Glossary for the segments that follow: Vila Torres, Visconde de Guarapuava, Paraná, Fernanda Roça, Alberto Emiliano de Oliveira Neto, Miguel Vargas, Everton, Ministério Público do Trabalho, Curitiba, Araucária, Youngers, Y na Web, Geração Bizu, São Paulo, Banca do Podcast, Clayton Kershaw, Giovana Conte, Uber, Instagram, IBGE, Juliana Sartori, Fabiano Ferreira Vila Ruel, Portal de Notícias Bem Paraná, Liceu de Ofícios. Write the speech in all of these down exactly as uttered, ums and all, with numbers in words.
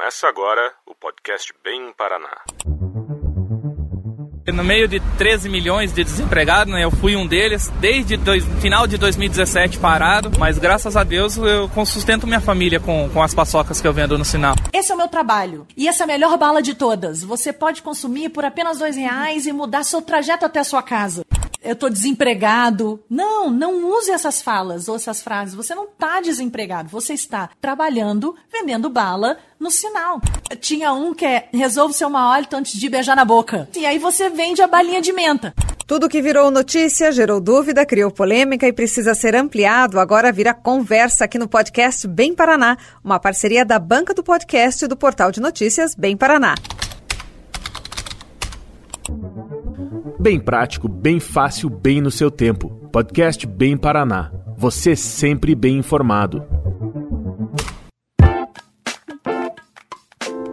Começa agora o podcast Bem Paraná. No meio de treze milhões de desempregados, né, eu fui um deles desde dois, final de dois mil e dezessete parado, mas graças a Deus eu sustento minha família com, com as paçocas que eu vendo no sinal. Esse é o meu trabalho e essa é a melhor bala de todas. Você pode consumir por apenas dois reais e mudar seu trajeto até a sua casa. Eu tô desempregado. Não, não use essas falas ou essas frases. Você não tá desempregado. Você está trabalhando, vendendo bala no sinal. Tinha um que é, resolve ser uma hora antes de beijar na boca. E aí você vende a balinha de menta. Tudo que virou notícia, gerou dúvida, criou polêmica e precisa ser ampliado. Agora vira conversa aqui no podcast Bem Paraná, uma parceria da Banca do Podcast e do Portal de Notícias Bem Paraná. Bem prático, bem fácil, bem no seu tempo. Podcast Bem Paraná. Você sempre bem informado.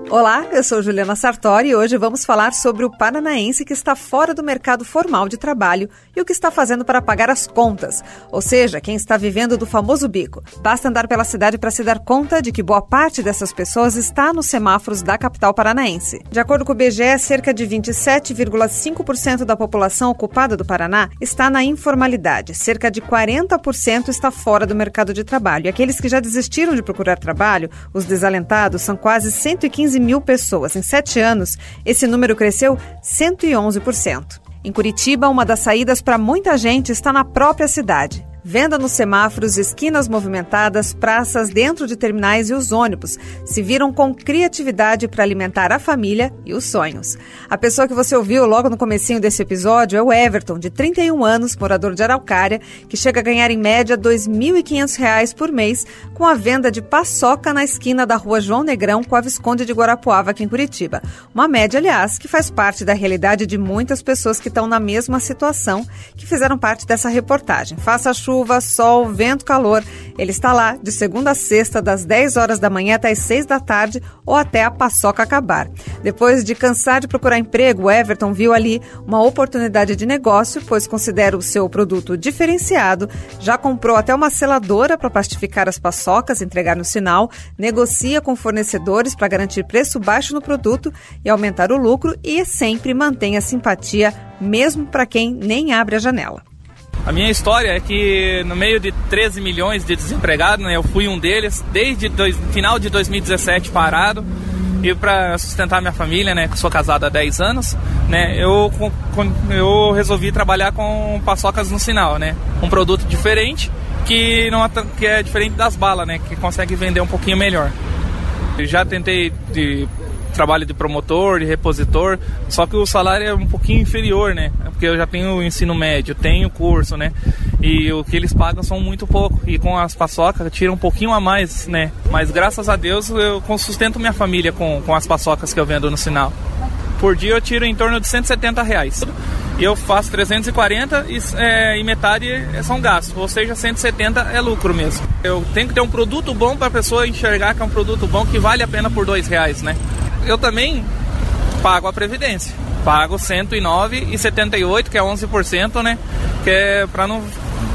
Olá, eu sou Juliana Sartori e hoje vamos falar sobre o paranaense que está fora do mercado formal de trabalho e o que está fazendo para pagar as contas, ou seja, quem está vivendo do famoso bico. Basta andar pela cidade para se dar conta de que boa parte dessas pessoas está nos semáforos da capital paranaense. De acordo com o I B G E, cerca de vinte e sete vírgula cinco por cento da população ocupada do Paraná está na informalidade, cerca de quarenta por cento está fora do mercado de trabalho. E aqueles que já desistiram de procurar trabalho, os desalentados, são quase cento e quinze mil pessoas. Em sete anos, esse número cresceu cento e onze por cento. Em Curitiba, uma das saídas para muita gente está na própria cidade. Venda nos semáforos, esquinas movimentadas, praças dentro de terminais e os ônibus se viram com criatividade para alimentar a família e os sonhos. A pessoa que você ouviu logo no comecinho desse episódio é o Everton, de trinta e um anos, morador de Araucária, que chega a ganhar em média dois mil e quinhentos reais por mês com a venda de paçoca na esquina da rua João Negrão com a Visconde de Guarapuava, aqui em Curitiba. Uma média, aliás, que faz parte da realidade de muitas pessoas que estão na mesma situação, que fizeram parte dessa reportagem. Faça a chuva, Chuva, sol, vento, calor. Ele está lá de segunda a sexta, das dez horas da manhã até as seis da tarde ou até a paçoca acabar. Depois de cansar de procurar emprego, o Everton viu ali uma oportunidade de negócio, pois considera o seu produto diferenciado, já comprou até uma seladora para plastificar as paçocas, entregar no sinal, negocia com fornecedores para garantir preço baixo no produto e aumentar o lucro e sempre mantém a simpatia, mesmo para quem nem abre a janela. A minha história é que no meio de treze milhões de desempregados, né, eu fui um deles desde dois, final de dois mil e dezessete parado, e para sustentar minha família, né, que sou casado há dez anos, né, eu, eu resolvi trabalhar com paçocas no sinal, né, um produto diferente que, não, que é diferente das balas, né, que consegue vender um pouquinho melhor. Eu já tentei de trabalho de promotor, de repositor, só que o salário é um pouquinho inferior, né? Porque eu já tenho o ensino médio, tenho curso, né? E o que eles pagam são muito pouco. E com as paçocas tira um pouquinho a mais, né? Mas graças a Deus eu sustento minha família com, com as paçocas que eu vendo no sinal. Por dia eu tiro em torno de cento e setenta reais. E eu faço trezentos e quarenta e, é, e metade são gastos, ou seja, cento e setenta é lucro mesmo. Eu tenho que ter um produto bom para a pessoa enxergar que é um produto bom que vale a pena por dois reais, né? Eu também pago a Previdência, pago cento e nove reais e setenta e oito centavos, que é onze por cento, né? Que é para não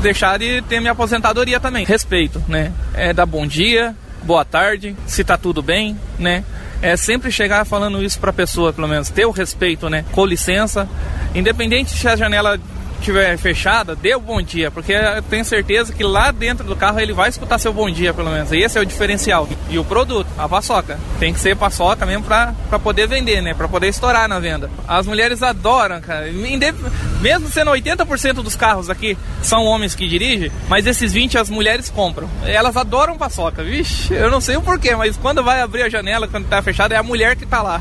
deixar de ter minha aposentadoria também. Respeito, né? É dar bom dia, boa tarde, se tá tudo bem, né? É sempre chegar falando isso para a pessoa, pelo menos, ter o respeito, né? Com licença, independente se a janela estiver fechada, dê o bom dia, porque eu tenho certeza que lá dentro do carro ele vai escutar seu bom dia, pelo menos. E esse é o diferencial. E o produto, a paçoca, tem que ser paçoca mesmo pra, pra poder vender, né? Pra poder estourar na venda. As mulheres adoram, cara. Mesmo sendo oitenta por cento dos carros aqui são homens que dirigem, mas esses vinte por cento as mulheres compram. Elas adoram paçoca. Vixe, eu não sei o porquê, mas quando vai abrir a janela, quando tá fechada, é a mulher que tá lá.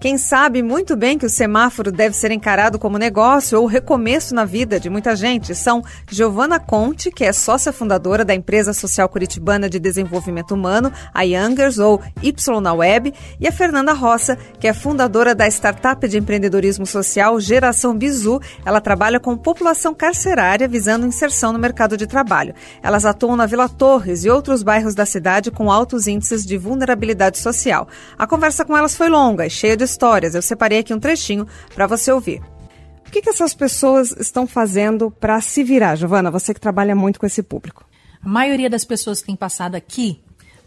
Quem sabe muito bem que o semáforo deve ser encarado como negócio ou recomeço na vida de muita gente são Giovana Conte, que é sócia fundadora da empresa social curitibana de desenvolvimento humano, a Youngers, ou Y na Web, e a Fernanda Roça, que é fundadora da startup de empreendedorismo social Geração Bizu. Ela trabalha com população carcerária visando inserção no mercado de trabalho. Elas atuam na Vila Torres e outros bairros da cidade com altos índices de vulnerabilidade social. A conversa com elas foi longa e cheia de histórias. Eu separei aqui um trechinho para você ouvir. O que, que essas pessoas estão fazendo para se virar? Giovana, você que trabalha muito com esse público. A maioria das pessoas que tem passado aqui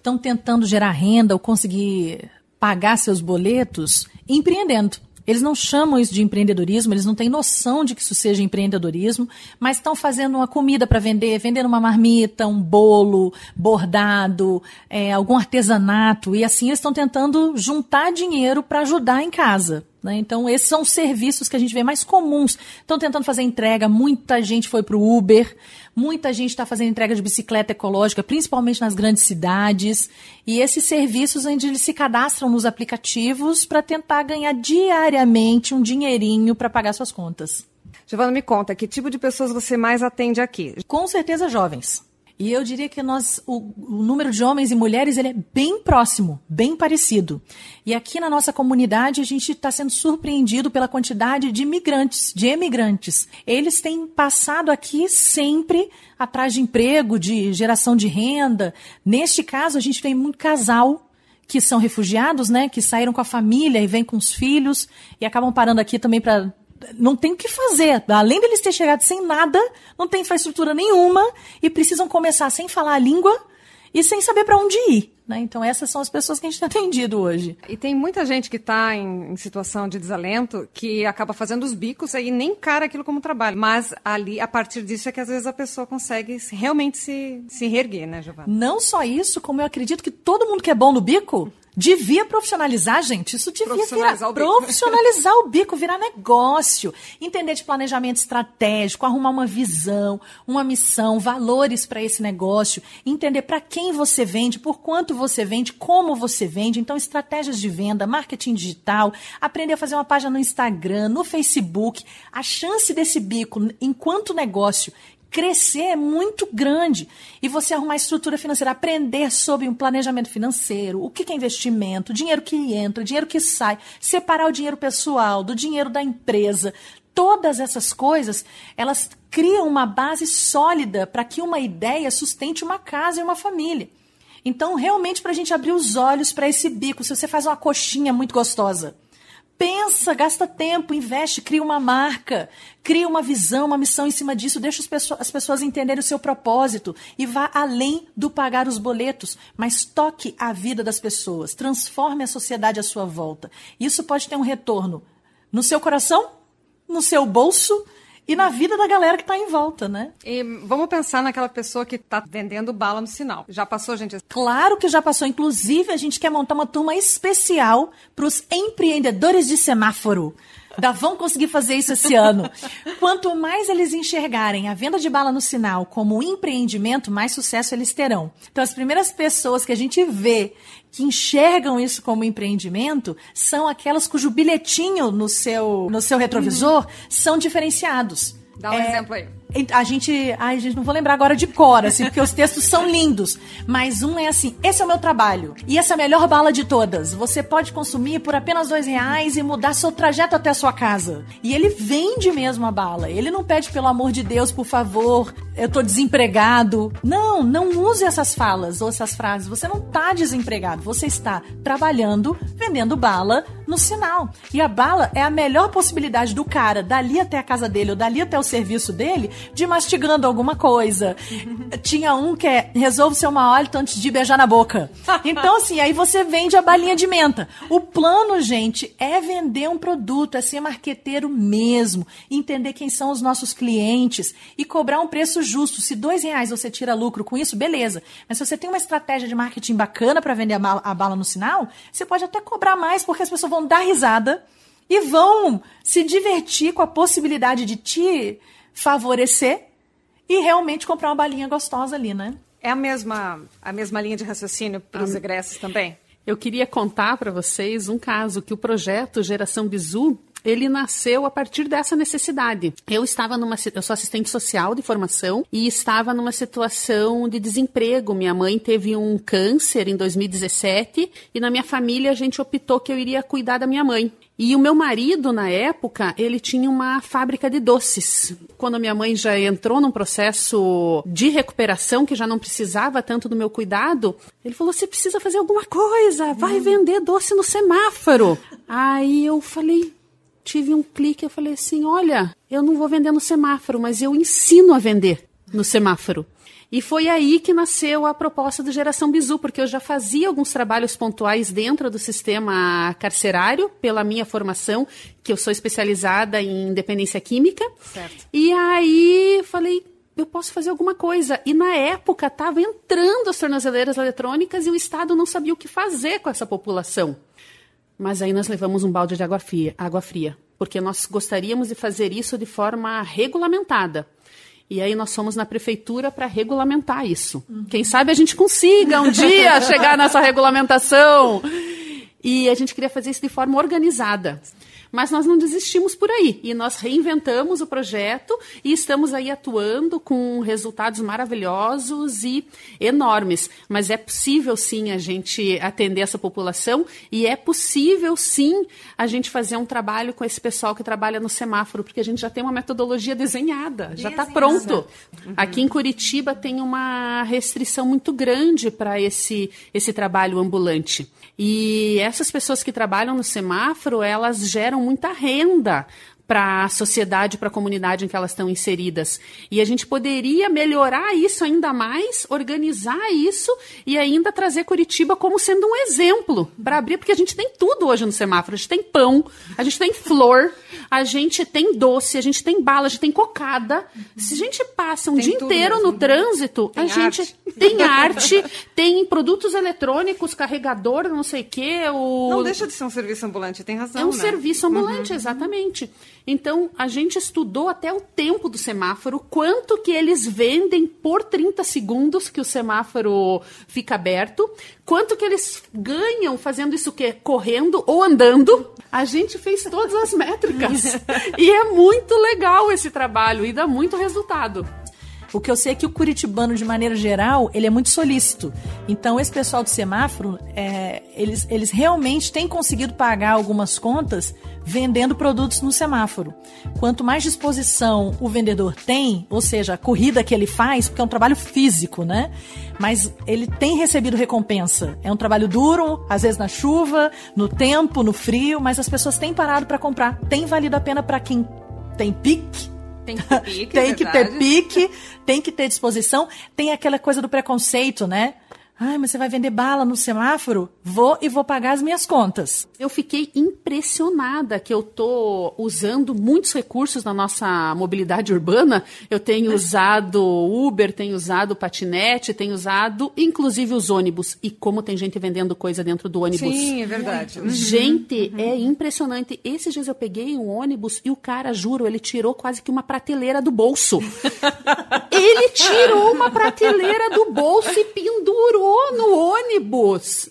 estão tentando gerar renda ou conseguir pagar seus boletos empreendendo. Eles não chamam isso de empreendedorismo, eles não têm noção de que isso seja empreendedorismo, mas estão fazendo uma comida para vender, vendendo uma marmita, um bolo, bordado, é, algum artesanato, e assim eles estão tentando juntar dinheiro para ajudar em casa. Né? Então, esses são os serviços que a gente vê mais comuns. Estão tentando fazer entrega, muita gente foi para o Uber, muita gente está fazendo entrega de bicicleta ecológica, principalmente nas grandes cidades. E esses serviços, onde eles se cadastram nos aplicativos para tentar ganhar diariamente um dinheirinho para pagar suas contas. Giovana, me conta, que tipo de pessoas você mais atende aqui? Com certeza, jovens. E eu diria que nós, o, o número de homens e mulheres ele é bem próximo, bem parecido. E aqui na nossa comunidade a gente está sendo surpreendido pela quantidade de migrantes, de emigrantes. Eles têm passado aqui sempre atrás de emprego, de geração de renda. Neste caso a gente vê muito casal que são refugiados, né, que saíram com a família e vêm com os filhos e acabam parando aqui também para... Não tem o que fazer, além deles ter chegado sem nada, não tem infraestrutura nenhuma e precisam começar sem falar a língua e sem saber para onde ir, né? Então essas são as pessoas que a gente tem atendido hoje. E tem muita gente que está em, em situação de desalento que acaba fazendo os bicos e nem encara aquilo como trabalho, mas ali a partir disso é que às vezes a pessoa consegue realmente se, se reerguer, né, Giovana? Não só isso, como eu acredito que todo mundo que é bom no bico... Devia profissionalizar, gente, isso devia profissionalizar, virar, o, bico. profissionalizar o bico, virar negócio, entender de planejamento estratégico, arrumar uma visão, uma missão, valores para esse negócio, entender para quem você vende, por quanto você vende, como você vende, então estratégias de venda, marketing digital, aprender a fazer uma página no Instagram, no Facebook, a chance desse bico enquanto negócio crescer é muito grande e você arrumar estrutura financeira, aprender sobre um planejamento financeiro, o que é investimento, dinheiro que entra, dinheiro que sai, separar o dinheiro pessoal do dinheiro da empresa, todas essas coisas, elas criam uma base sólida para que uma ideia sustente uma casa e uma família. Então, realmente, para a gente abrir os olhos para esse bico, se você faz uma coxinha muito gostosa, pensa, gasta tempo, investe, cria uma marca, cria uma visão, uma missão em cima disso, deixa as pessoas entenderem o seu propósito e vá além do pagar os boletos, mas toque a vida das pessoas, transforme a sociedade à sua volta. Isso pode ter um retorno no seu coração, no seu bolso, e na vida da galera que está em volta, né? E vamos pensar naquela pessoa que está vendendo bala no sinal. Já passou, gente? Claro que já passou. Inclusive, a gente quer montar uma turma especial para os empreendedores de semáforo. Da vão conseguir fazer isso esse ano. Quanto mais eles enxergarem a venda de bala no sinal como empreendimento, mais sucesso eles terão. Então, as primeiras pessoas que a gente vê que enxergam isso como empreendimento são aquelas cujo bilhetinho no seu, no seu retrovisor uhum. são diferenciados. Dá um é, exemplo aí. A gente... Ai, gente, não vou lembrar agora de cor, assim, porque os textos são lindos. Mas um é assim, esse é o meu trabalho. E essa é a melhor bala de todas. Você pode consumir por apenas dois reais e mudar seu trajeto até a sua casa. E ele vende mesmo a bala. Ele não pede, pelo amor de Deus, por favor, eu tô desempregado. Não, não use essas falas ou essas frases. Você não tá desempregado. Você está trabalhando, vendendo bala no sinal. E a bala é a melhor possibilidade do cara, dali até a casa dele ou dali até o serviço dele, de mastigando alguma coisa. Tinha um que é, resolve ser uma hálito antes de beijar na boca. Então, assim, aí você vende a balinha de menta. O plano, gente, é vender um produto, é ser marqueteiro mesmo, entender quem são os nossos clientes e cobrar um preço justo. Se dois reais você tira lucro com isso, beleza. Mas se você tem uma estratégia de marketing bacana para vender a bala no sinal, você pode até cobrar mais, porque as pessoas vão dar risada e vão se divertir com a possibilidade de te favorecer e realmente comprar uma balinha gostosa ali, né? É a mesma, a mesma linha de raciocínio para os egressos também? Eu queria contar para vocês um caso que o projeto Geração Bizu, ele nasceu a partir dessa necessidade. Eu estava numa... Eu sou assistente social de formação e estava numa situação de desemprego. Minha mãe teve um câncer em dois mil e dezessete e na minha família a gente optou que eu iria cuidar da minha mãe. E o meu marido, na época, ele tinha uma fábrica de doces. Quando a minha mãe já entrou num processo de recuperação, que já não precisava tanto do meu cuidado, ele falou, você precisa fazer alguma coisa, vai hum. vender doce no semáforo. Aí eu falei... Tive um clique, eu falei assim, olha, eu não vou vender no semáforo, mas eu ensino a vender no semáforo. E foi aí que nasceu a proposta do Geração Bizu, porque eu já fazia alguns trabalhos pontuais dentro do sistema carcerário, pela minha formação, que eu sou especializada em dependência química. Certo. E aí falei, eu posso fazer alguma coisa. E na época estavam entrando as tornozeleiras eletrônicas e o Estado não sabia o que fazer com essa população. Mas aí nós levamos um balde de água fria, água fria, porque nós gostaríamos de fazer isso de forma regulamentada. E aí nós fomos na prefeitura para regulamentar isso. Uhum. Quem sabe a gente consiga um dia chegar nessa regulamentação. E a gente queria fazer isso de forma organizada. Mas nós não desistimos por aí. E nós reinventamos o projeto e estamos aí atuando com resultados maravilhosos e enormes. Mas é possível, sim, a gente atender essa população e é possível, sim, a gente fazer um trabalho com esse pessoal que trabalha no semáforo, porque a gente já tem uma metodologia desenhada, já está pronto. Uhum. Aqui em Curitiba tem uma restrição muito grande para esse, esse trabalho ambulante. E essas pessoas que trabalham no semáforo, elas geram muita renda para a sociedade, para a comunidade em que elas estão inseridas. E a gente poderia melhorar isso ainda mais, organizar isso e ainda trazer Curitiba como sendo um exemplo para abrir, porque a gente tem tudo hoje no semáforo. A gente tem pão, a gente tem flor, a gente tem doce, a gente tem bala, a gente tem cocada. Se a gente passa um tem dia tudo, inteiro no trânsito, a gente arte. tem arte, tem produtos eletrônicos, carregador, não sei o quê. O... Não deixa de ser um serviço ambulante, tem razão, É um né? serviço ambulante, uhum. exatamente. Então, a gente estudou até o tempo do semáforo, quanto que eles vendem por trinta segundos que o semáforo fica aberto, quanto que eles ganham fazendo isso que correndo ou andando. A gente fez todas as métricas e é muito legal esse trabalho e dá muito resultado. O que eu sei é que o curitibano, de maneira geral, ele é muito solícito. Então, esse pessoal do semáforo, é, eles, eles realmente têm conseguido pagar algumas contas vendendo produtos no semáforo. Quanto mais disposição o vendedor tem, ou seja, a corrida que ele faz, porque é um trabalho físico, né? Mas ele tem recebido recompensa. É um trabalho duro, às vezes na chuva, no tempo, no frio, mas as pessoas têm parado para comprar. Tem valido a pena para quem tem pique, Tem que ter pique, tem que ter pique, tem que ter disposição. Tem aquela coisa do preconceito, né? Ai, mas você vai vender bala no semáforo? Vou e vou pagar as minhas contas. Eu fiquei impressionada que eu tô usando muitos recursos na nossa mobilidade urbana. Eu tenho usado Uber, tenho usado patinete, tenho usado, inclusive, os ônibus. E como tem gente vendendo coisa dentro do ônibus. Sim, é verdade. Uhum. Gente, uhum. é impressionante. Esses dias eu peguei um ônibus e o cara, juro, ele tirou quase que uma prateleira do bolso. Ele tirou uma prateleira do bolso e pendurou no ônibus.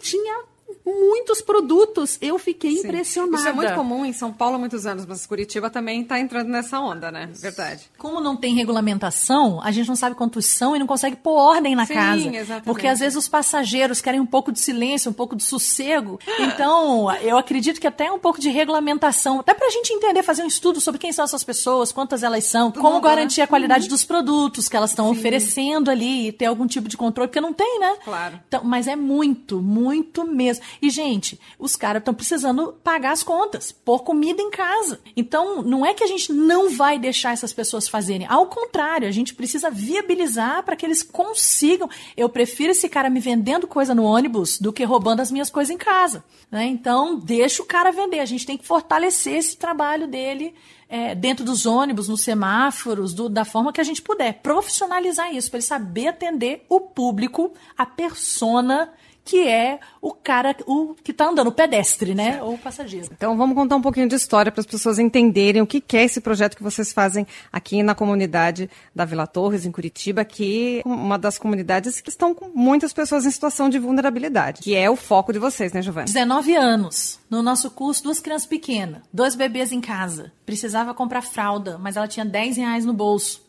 Tinha muitos produtos. Eu fiquei Sim. impressionada. Isso é muito comum em São Paulo há muitos anos, mas Curitiba também está entrando nessa onda, né? Verdade. Como não tem regulamentação, a gente não sabe quantos são e não consegue pôr ordem na Sim, casa. Exatamente. Porque às vezes os passageiros querem um pouco de silêncio, um pouco de sossego. Então, eu acredito que até um pouco de regulamentação, até pra gente entender, fazer um estudo sobre quem são essas pessoas, quantas elas são, Tudo como garantir né? a qualidade uhum. dos produtos que elas estão oferecendo ali e ter algum tipo de controle, porque não tem, né? Claro. Então, mas é muito, muito mesmo. E, gente, os caras estão precisando pagar as contas, pôr comida em casa. Então, não é que a gente não vai deixar essas pessoas fazerem. Ao contrário, a gente precisa viabilizar para que eles consigam. Eu prefiro esse cara me vendendo coisa no ônibus do que roubando as minhas coisas em casa, né? Então, deixa o cara vender. A gente tem que fortalecer esse trabalho dele é, dentro dos ônibus, nos semáforos, do, da forma que a gente puder. Profissionalizar isso, para ele saber atender o público, a persona, que é o cara o, que está andando, o pedestre, né? Certo. Ou o passageiro. Então vamos contar um pouquinho de história para as pessoas entenderem o que é esse projeto que vocês fazem aqui na comunidade da Vila Torres, em Curitiba, que é uma das comunidades que estão com muitas pessoas em situação de vulnerabilidade, que é o foco de vocês, né, Giovana? dezenove anos. No nosso curso, duas crianças pequenas, dois bebês em casa. Precisava comprar fralda, mas ela tinha dez reais no bolso.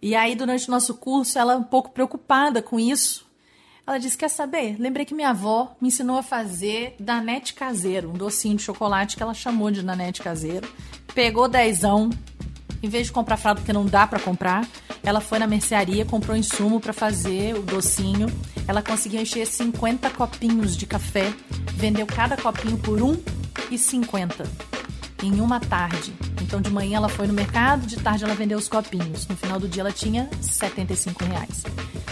E aí, durante o nosso curso, ela um pouco preocupada com isso, ela disse, quer saber? Lembrei que minha avó me ensinou a fazer danete caseiro, um docinho de chocolate que ela chamou de danete caseiro. Pegou dezão, em vez de comprar fralda porque não dá pra comprar, ela foi na mercearia, comprou insumo pra fazer o docinho. Ela conseguiu encher cinquenta copinhos de café, vendeu cada copinho por um real e cinquenta em uma tarde. Então, de manhã ela foi no mercado, de tarde ela vendeu os copinhos. No final do dia ela tinha setenta e cinco reais.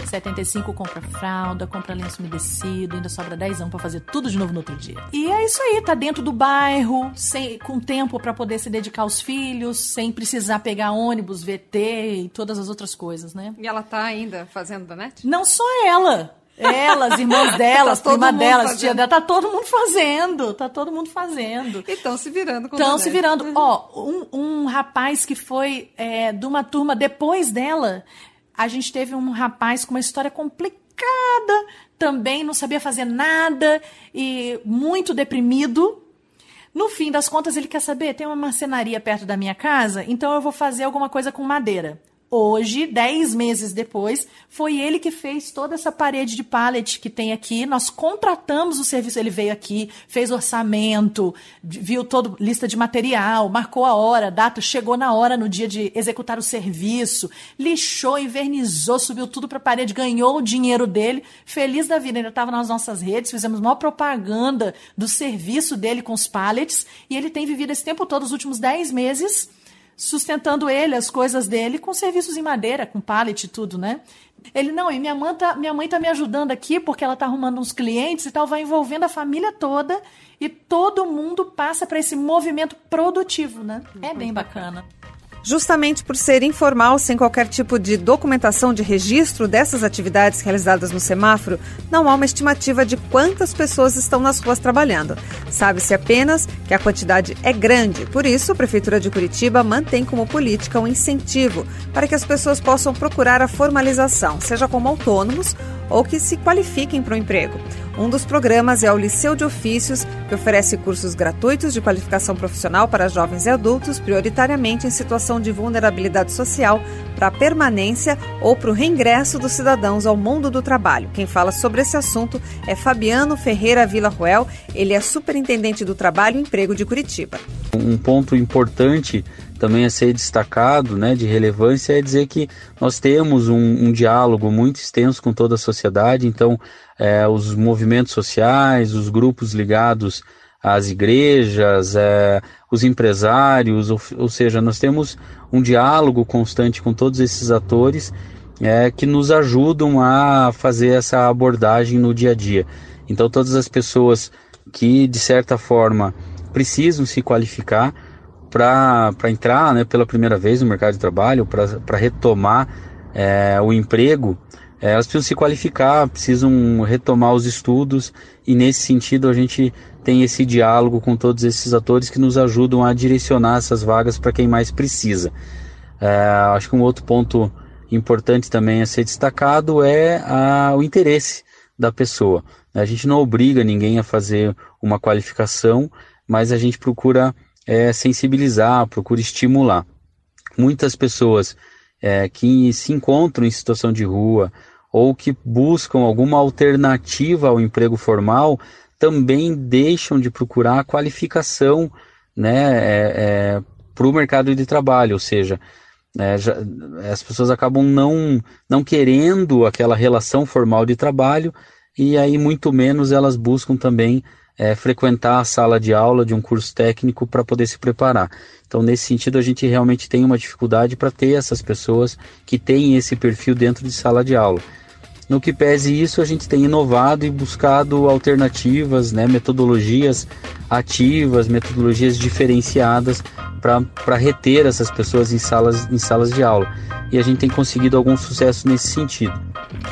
setenta e cinco compra fralda, compra lenço umedecido, ainda sobra dezão pra fazer tudo de novo no outro dia. E é isso aí, tá dentro do bairro, sem, com tempo pra poder se dedicar aos filhos, sem precisar pegar ônibus, V T e todas as outras coisas, né? E ela tá ainda fazendo donete? Não só ela! Elas, irmãs delas, tá prima delas, fazendo. Tia dela, tá todo mundo fazendo, tá todo mundo fazendo. E estão se virando. Estão se virando. Ó, um, um rapaz que foi é, de uma turma depois dela, a gente teve um rapaz com uma história complicada, também não sabia fazer nada e muito deprimido. No fim das contas, ele quer saber, tem uma marcenaria perto da minha casa, então eu vou fazer alguma coisa com madeira. Hoje, dez meses depois, foi ele que fez toda essa parede de pallet que tem aqui. Nós contratamos o serviço, ele veio aqui, fez orçamento, viu toda a lista de material, marcou a hora, data, chegou na hora no dia de executar o serviço, lixou, invernizou, subiu tudo para a parede, ganhou o dinheiro dele, feliz da vida, ainda estava nas nossas redes, fizemos maior propaganda do serviço dele com os pallets, e ele tem vivido esse tempo todo, os últimos dez meses, sustentando ele, as coisas dele, com serviços em madeira, com pallet e tudo, né? Ele, não, e minha mãe, tá, minha mãe tá me ajudando aqui, porque ela tá arrumando uns clientes e tal, vai envolvendo a família toda, e todo mundo passa para esse movimento produtivo, né? É bem bacana. Justamente por ser informal, sem qualquer tipo de documentação de registro dessas atividades realizadas no semáforo, não há uma estimativa de quantas pessoas estão nas ruas trabalhando. Sabe-se apenas que a quantidade é grande, por isso a Prefeitura de Curitiba mantém como política um incentivo para que as pessoas possam procurar a formalização, seja como autônomos ou que se qualifiquem para o emprego. Um dos programas é o Liceu de Ofícios, que oferece cursos gratuitos de qualificação profissional para jovens e adultos, prioritariamente em situação de vulnerabilidade social, para a permanência ou para o reingresso dos cidadãos ao mundo do trabalho. Quem fala sobre esse assunto é Fabiano Ferreira Vila Ruel, ele é superintendente do Trabalho e Emprego de Curitiba. Um ponto importante também a ser destacado, né, de relevância, é dizer que nós temos um, um diálogo muito extenso com toda a sociedade, então é, os movimentos sociais, os grupos ligados às igrejas, é, os empresários, ou, ou seja, nós temos um diálogo constante com todos esses atores é, que nos ajudam a fazer essa abordagem no dia a dia. Então todas as pessoas que, de certa forma, precisam se qualificar para entrar, né, pela primeira vez no mercado de trabalho, para retomar é, o emprego, é, elas precisam se qualificar, precisam retomar os estudos, e nesse sentido a gente tem esse diálogo com todos esses atores que nos ajudam a direcionar essas vagas para quem mais precisa. É, acho que um outro ponto importante também a ser destacado é a, o interesse da pessoa. A gente não obriga ninguém a fazer uma qualificação, mas a gente procura É, sensibilizar, procura estimular. Muitas pessoas é, que se encontram em situação de rua ou que buscam alguma alternativa ao emprego formal também deixam de procurar a qualificação, né, é, é, para o mercado de trabalho, ou seja, é, já, as pessoas acabam não, não querendo aquela relação formal de trabalho, e aí muito menos elas buscam também É, frequentar a sala de aula de um curso técnico para poder se preparar. Então, nesse sentido, a gente realmente tem uma dificuldade para ter essas pessoas que têm esse perfil dentro de sala de aula. No que pese isso, a gente tem inovado e buscado alternativas, né, metodologias ativas, metodologias diferenciadas para reter essas pessoas em salas, em salas de aula. E a gente tem conseguido algum sucesso nesse sentido.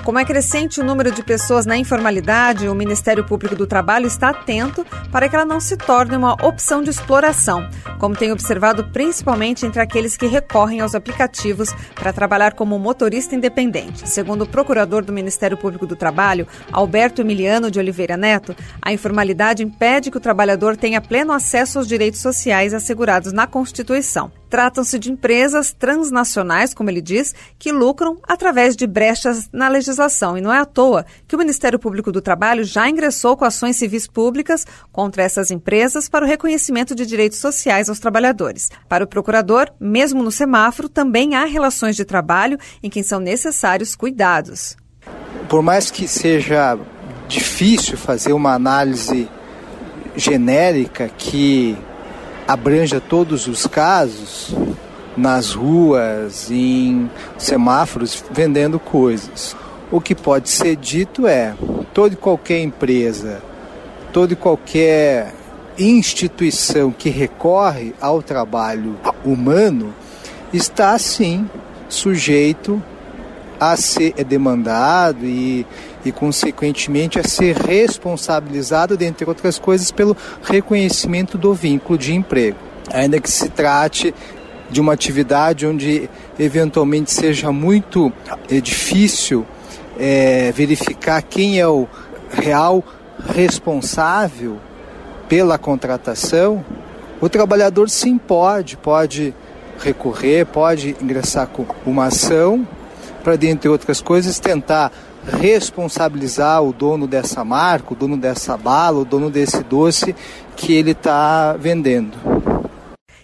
Como é crescente o número de pessoas na informalidade, o Ministério Público do Trabalho está atento para que ela não se torne uma opção de exploração, como tem observado principalmente entre aqueles que recorrem aos aplicativos para trabalhar como motorista independente. Segundo o procurador do Ministério Público do Trabalho, Alberto Emiliano de Oliveira Neto, a informalidade impede que o trabalhador tenha pleno acesso aos direitos sociais assegurados na Constituição. Tratam-se de empresas transnacionais, como ele diz, que lucram através de brechas na legislação. E não é à toa que o Ministério Público do Trabalho já ingressou com ações civis públicas contra essas empresas para o reconhecimento de direitos sociais aos trabalhadores. Para o procurador, mesmo no semáforo, também há relações de trabalho em que são necessários cuidados. Por mais que seja difícil fazer uma análise genérica que abranja todos os casos, nas ruas, em semáforos, vendendo coisas. O que pode ser dito é, toda e qualquer empresa, toda e qualquer instituição que recorre ao trabalho humano, está sim sujeito a ser demandado e, e consequentemente, a ser responsabilizado, dentre outras coisas, pelo reconhecimento do vínculo de emprego. Ainda que se trate de uma atividade onde, eventualmente, seja muito é, difícil é, verificar quem é o real responsável pela contratação, o trabalhador sim pode, pode recorrer, pode ingressar com uma ação para, dentre outras coisas, tentar responsabilizar o dono dessa marca, o dono dessa bala, o dono desse doce que ele está vendendo.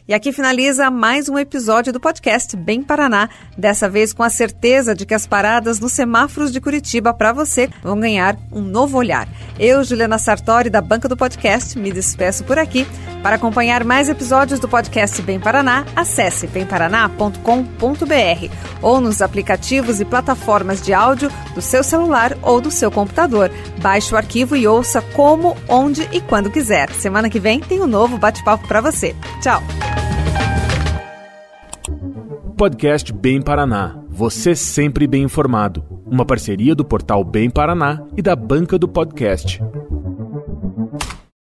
E aqui finaliza mais um episódio do podcast Bem Paraná, dessa vez com a certeza de que as paradas nos semáforos de Curitiba para você vão ganhar um novo olhar. Eu, Juliana Sartori, da Banca do Podcast, me despeço por aqui. Para acompanhar mais episódios do podcast Bem Paraná, acesse bem paraná ponto com ponto b r ou nos aplicativos e plataformas de áudio do seu celular ou do seu computador. Baixe o arquivo e ouça como, onde e quando quiser. Semana que vem tem um novo bate-papo para você. Tchau! Podcast Bem Paraná. Você sempre bem informado. Uma parceria do Portal Bem Paraná e da Banca do Podcast.